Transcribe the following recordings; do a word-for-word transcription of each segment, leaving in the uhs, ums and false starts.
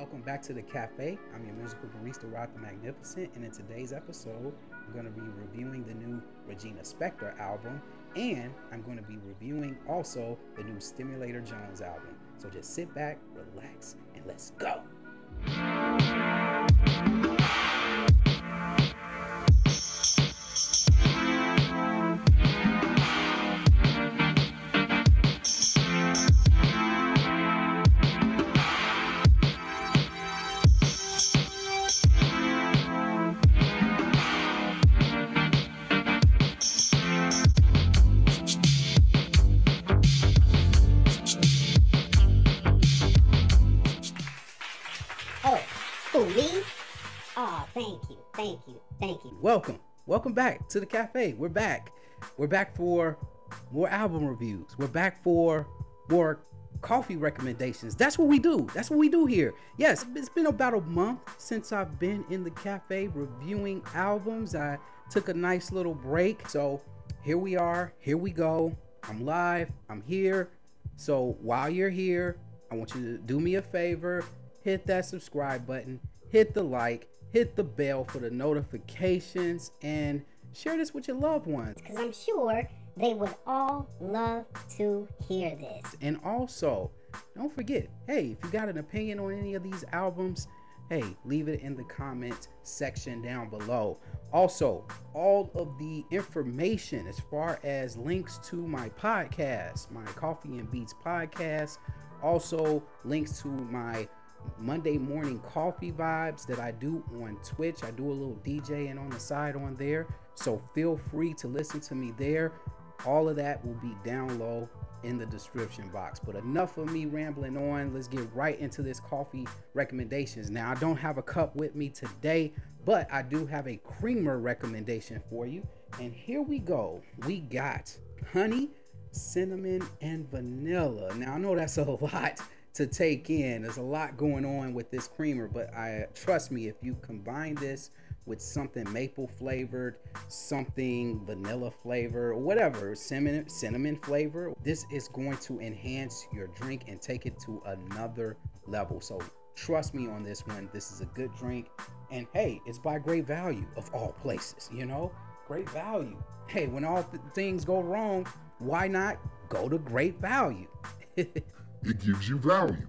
Welcome back to the cafe. I'm your musical barista, Rock the Magnificent, and in today's episode, I'm going to be reviewing the new Regina Spektor album, and I'm going to be reviewing also the new Stimulator Jones album. So just sit back, relax, and let's go. Thank you. Thank you. Welcome. Welcome back to the cafe. We're back. We're back for more album reviews. We're back for more coffee recommendations. That's what we do. That's what we do here. Yes, it's been about a month since I've been in the cafe reviewing albums. I took a nice little break. So here we are. Here we go. I'm live. I'm here. So while you're here, I want you to do me a favor. Hit that subscribe button. Hit the like. Hit the bell for the notifications and share this with your loved ones. Because I'm sure they would all love to hear this. And also, don't forget, hey, if you got an opinion on any of these albums, hey, leave it in the comments section down below. Also, all of the information as far as links to my podcast, my Coffee and Beats podcast, also links to my Monday morning coffee vibes that I do on Twitch. I do a little DJing on the side on there, so feel free to listen to me there. All of that will be down low in the description box. But enough of me rambling on. Let's get right into this coffee recommendations. Now, I don't have a cup with me today, but I do have a creamer recommendation for you. And here we go. We got honey, cinnamon, and vanilla. Now, I know that's a lot to take in. There's a lot going on with this creamer, but I trust me, if you combine this with something maple flavored, something vanilla flavor, whatever, cinnamon cinnamon flavor, this is going to enhance your drink and take it to another level. So trust me on this one. This is a good drink, and hey, it's by Great Value of all places. You know, Great Value. Hey, when all th- things go wrong, why not go to Great Value? It gives you value.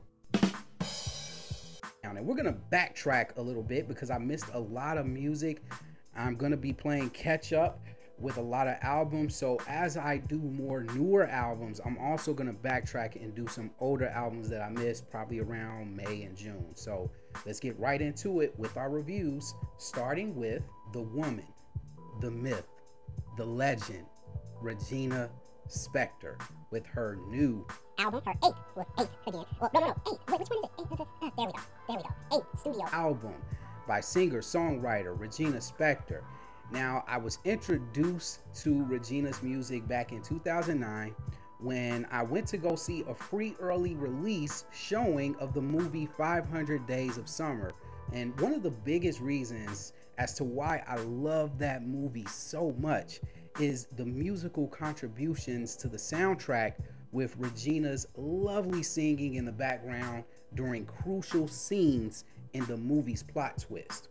Now, we're going to backtrack a little bit because I missed a lot of music. I'm going to be playing catch up with a lot of albums. So as I do more newer albums, I'm also going to backtrack and do some older albums that I missed probably around May and June. So let's get right into it with our reviews, starting with the woman, the myth, the legend, Regina Spektor, with her new album, her eighth, well, eighth again, well, no, no, no, eight, wait, which one is it, eight, okay. ah, there we go, there we go, eight, studio album by singer-songwriter Regina Spektor. Now, I was introduced to Regina's music back in two thousand nine when I went to go see a free early release showing of the movie five hundred days of summer, and one of the biggest reasons as to why I love that movie so much is the musical contributions to the soundtrack, with Regina's lovely singing in the background during crucial scenes in the movie's plot twist.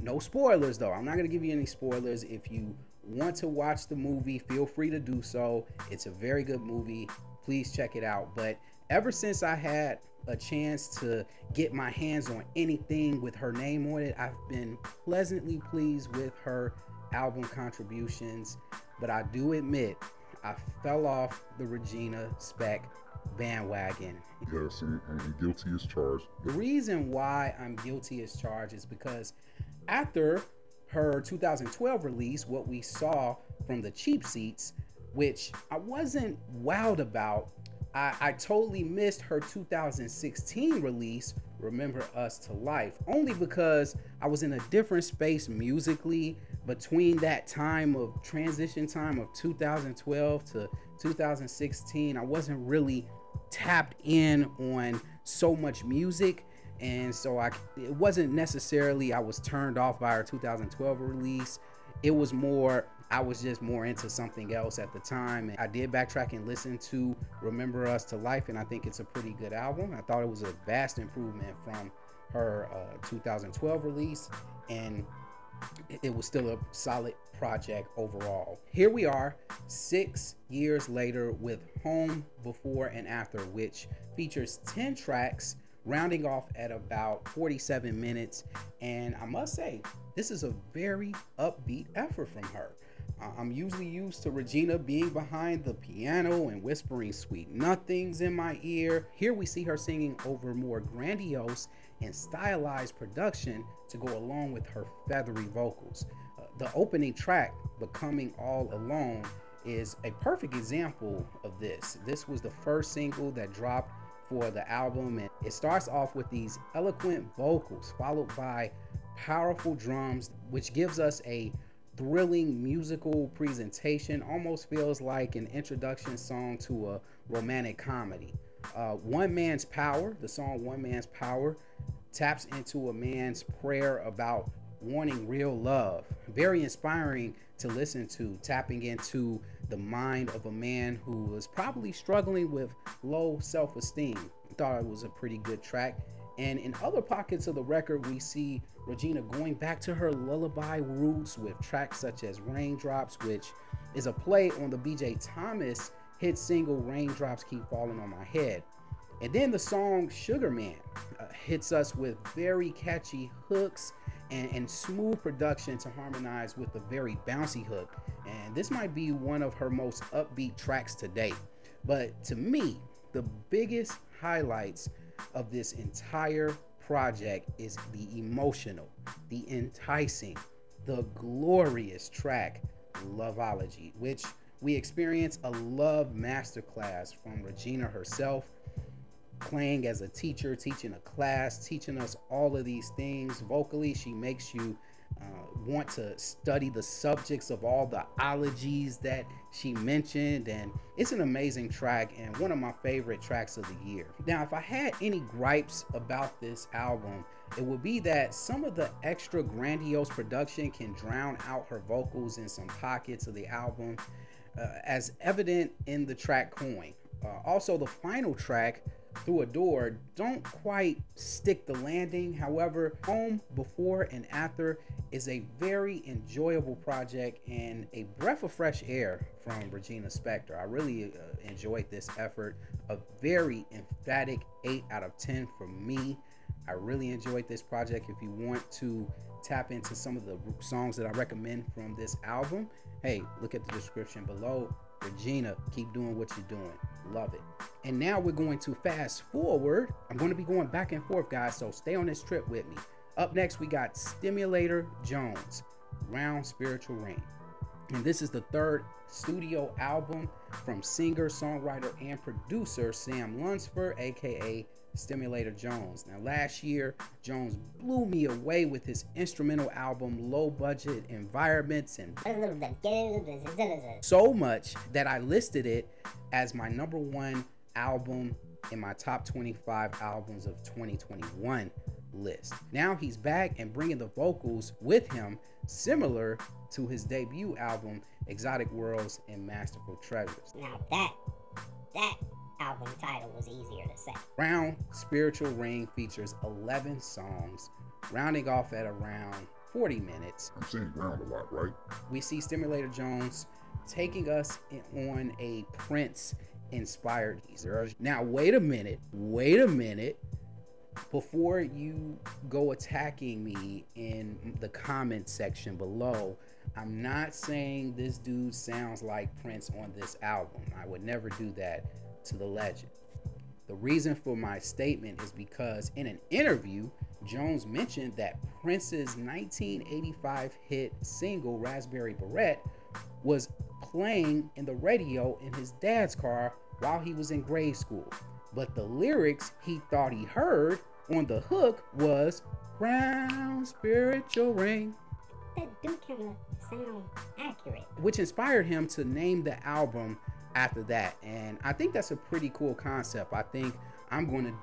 No spoilers though, I'm not gonna give you any spoilers. If you want to watch the movie, feel free to do so. It's a very good movie, please check it out. But ever since I had a chance to get my hands on anything with her name on it, I've been pleasantly pleased with her album contributions, but I do admit, I fell off the Regina Spektor bandwagon. Yes, and, and guilty as charged. The reason why I'm guilty as charged is because after her two thousand twelve release, What We Saw from the Cheap Seats, which I wasn't wowed about, I, I totally missed her two thousand sixteen release, Remember Us to Life, only because I was in a different space musically between that time of transition time of two thousand twelve to two thousand sixteen. I wasn't really tapped in on so much music, and so I it wasn't necessarily I was turned off by her two thousand twelve release. It was more I was just more into something else at the time, and I did backtrack and listen to Remember Us to Life, and I think it's a pretty good album. I thought it was a vast improvement from her uh, two thousand twelve release, and it was still a solid project overall. Here we are six years later with Home Before and After, which features ten tracks, rounding off at about forty-seven minutes. And I must say, this is a very upbeat effort from her. I'm usually used to Regina being behind the piano and whispering sweet nothings in my ear. Here we see her singing over more grandiose and stylized production to go along with her feathery vocals. Uh, the opening track, Becoming All Alone, is a perfect example of this. This was the first single that dropped for the album, and it starts off with these eloquent vocals followed by powerful drums, which gives us a thrilling musical presentation. Almost feels like an introduction song to a romantic comedy. Uh, One Man's Power, the song One Man's Power, taps into a man's prayer about wanting real love. Very inspiring to listen to, tapping into the mind of a man who was probably struggling with low self-esteem. I thought it was a pretty good track. And in other pockets of the record, we see Regina going back to her lullaby roots with tracks such as Raindrops, which is a play on the B J Thomas hit single Raindrops Keep Falling on My Head. And then the song Sugar Man uh, hits us with very catchy hooks and, and smooth production to harmonize with the very bouncy hook. And this might be one of her most upbeat tracks to date. But to me, the biggest highlights of this entire project is the emotional, the enticing, the glorious track Loveology, which we experience a love masterclass from Regina herself, playing as a teacher, teaching a class, teaching us all of these things. Vocally, she makes you uh, want to study the subjects of all the ologies that she mentioned, and it's an amazing track and one of my favorite tracks of the year. Now, if I had any gripes about this album, it would be that some of the extra grandiose production can drown out her vocals in some pockets of the album, Uh, as evident in the track Coin. Uh, also, the final track, Through a Door, don't quite stick the landing. However, Home Before and After is a very enjoyable project and a breath of fresh air from Regina Spektor. I really uh, enjoyed this effort. A very emphatic eight out of ten for me. I really enjoyed this project. If you want to tap into some of the songs that I recommend from this album, hey, look at the description below. Regina, keep doing what you're doing. Love it. And now we're going to fast forward. I'm going to be going back and forth, guys, so stay on this trip with me. Up next, we got Stimulator Jones, Round Spiritual Rain. And this is the third studio album from singer, songwriter, and producer Sam Lunsford, aka Stimulator Jones. Now, last year, Jones blew me away with his instrumental album Low Budget Environments, and so much that I listed it as my number one album in my top twenty-five albums of twenty twenty-one list. Now he's back and bringing the vocals with him, similar to his debut album Exotic Worlds and Masterful Treasures. Now that, that album title was easier to say. Round Spiritual Rain features eleven songs, rounding off at around forty minutes. I'm saying round a lot, right? We see Stimulator Jones taking us on a Prince-inspired teaser. Now, wait a minute, wait a minute. Before you go attacking me in the comment section below, I'm not saying this dude sounds like Prince on this album. I would never do that to the legend. The reason for my statement is because in an interview, Jones mentioned that Prince's nineteen eighty-five hit single Raspberry Beret was playing in the radio in his dad's car while he was in grade school. But the lyrics he thought he heard on the hook was Round Spiritual Rain. That do kind of sound accurate. Which inspired him to name the album after that. And I think that's a pretty cool concept. I think I'm going to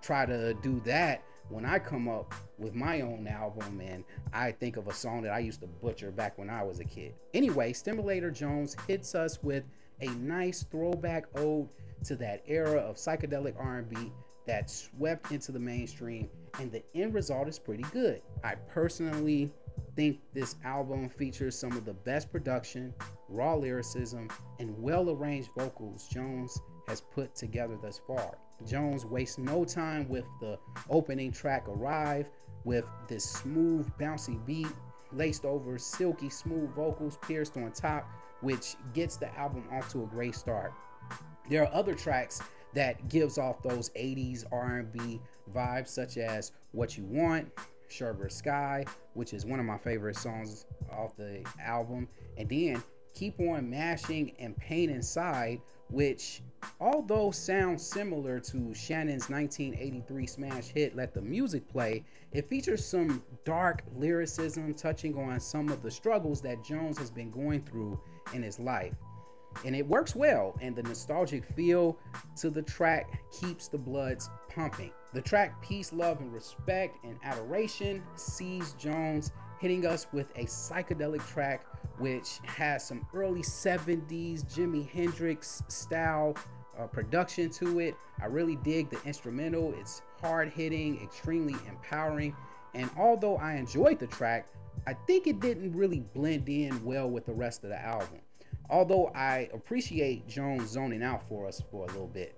try to do that when I come up with my own album and I think of a song that I used to butcher back when I was a kid. Anyway, Stimulator Jones hits us with a nice throwback ode to that era of psychedelic R and B that swept into the mainstream and the end result is pretty good. I personally think this album features some of the best production, raw lyricism, and well-arranged vocals Jones has put together thus far. Jones wastes no time with the opening track Arrive, with this smooth, bouncy beat, laced over silky smooth vocals pierced on top, which gets the album off to a great start. There are other tracks that gives off those eighties R and B vibes, such as What You Want, Sherber Sky, which is one of my favorite songs off the album, and then Keep On Mashing and Pain Inside, which although sounds similar to Shannon's nineteen eighty-three smash hit Let the Music Play, it features some dark lyricism touching on some of the struggles that Jones has been going through in his life. And it works well, and the nostalgic feel to the track keeps the bloods pumping. The track Peace, Love, and Respect and Adoration sees Jones hitting us with a psychedelic track which has some early seventies Jimi Hendrix style uh, production to it. I really dig the instrumental. It's hard-hitting, extremely empowering, and although I enjoyed the track, I think it didn't really blend in well with the rest of the album. Although I appreciate Jones zoning out for us for a little bit.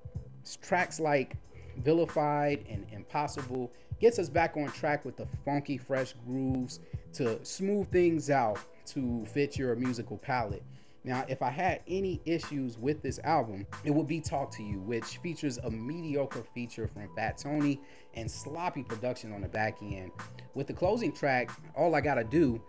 Tracks like Vilified and Impossible gets us back on track with the funky, fresh grooves to smooth things out to fit your musical palette. Now, if I had any issues with this album, it would be Talk To You, which features a mediocre feature from Fat Tony and sloppy production on the back end. With the closing track, All I Gotta Do,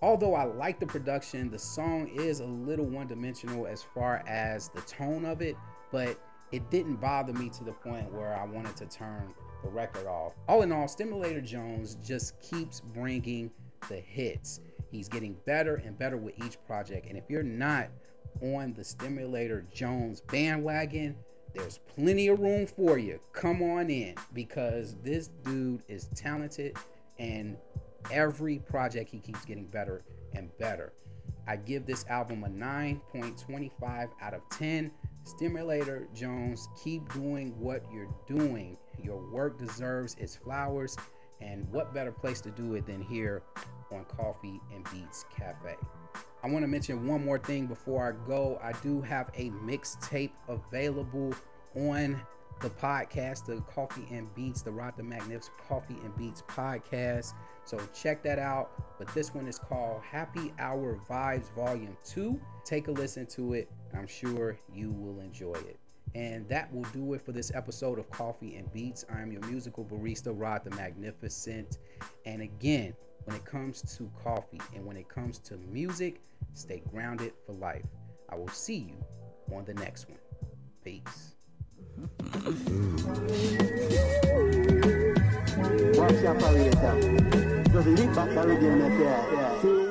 although I like the production, the song is a little one-dimensional as far as the tone of it, but it didn't bother me to the point where I wanted to turn the record off. All in all, Stimulator Jones just keeps bringing the hits. He's getting better and better with each project, and if you're not on the Stimulator Jones bandwagon, there's plenty of room for you. Come on in, because this dude is talented, and every project he keeps getting better and better. I give this album a nine point two five out of ten. Stimulator Jones, keep doing what you're doing. Your work deserves its flowers, and what better place to do it than here on Coffee and Beats Cafe. I want to mention one more thing before I go. I do have a mixtape available on the podcast, the Coffee and Beats, the Rock the Magnificent Coffee and Beats podcast. So check that out. But this one is called Happy Hour Vibes Volume two. Take a listen to it. I'm sure you will enjoy it. And that will do it for this episode of Coffee and Beats. I am your musical barista, Rock the Magnificent. And again, when it comes to coffee and when it comes to music, stay grounded for life. I will see you on the next one. Peace. Watch your parade, sir. Just leap back and give me a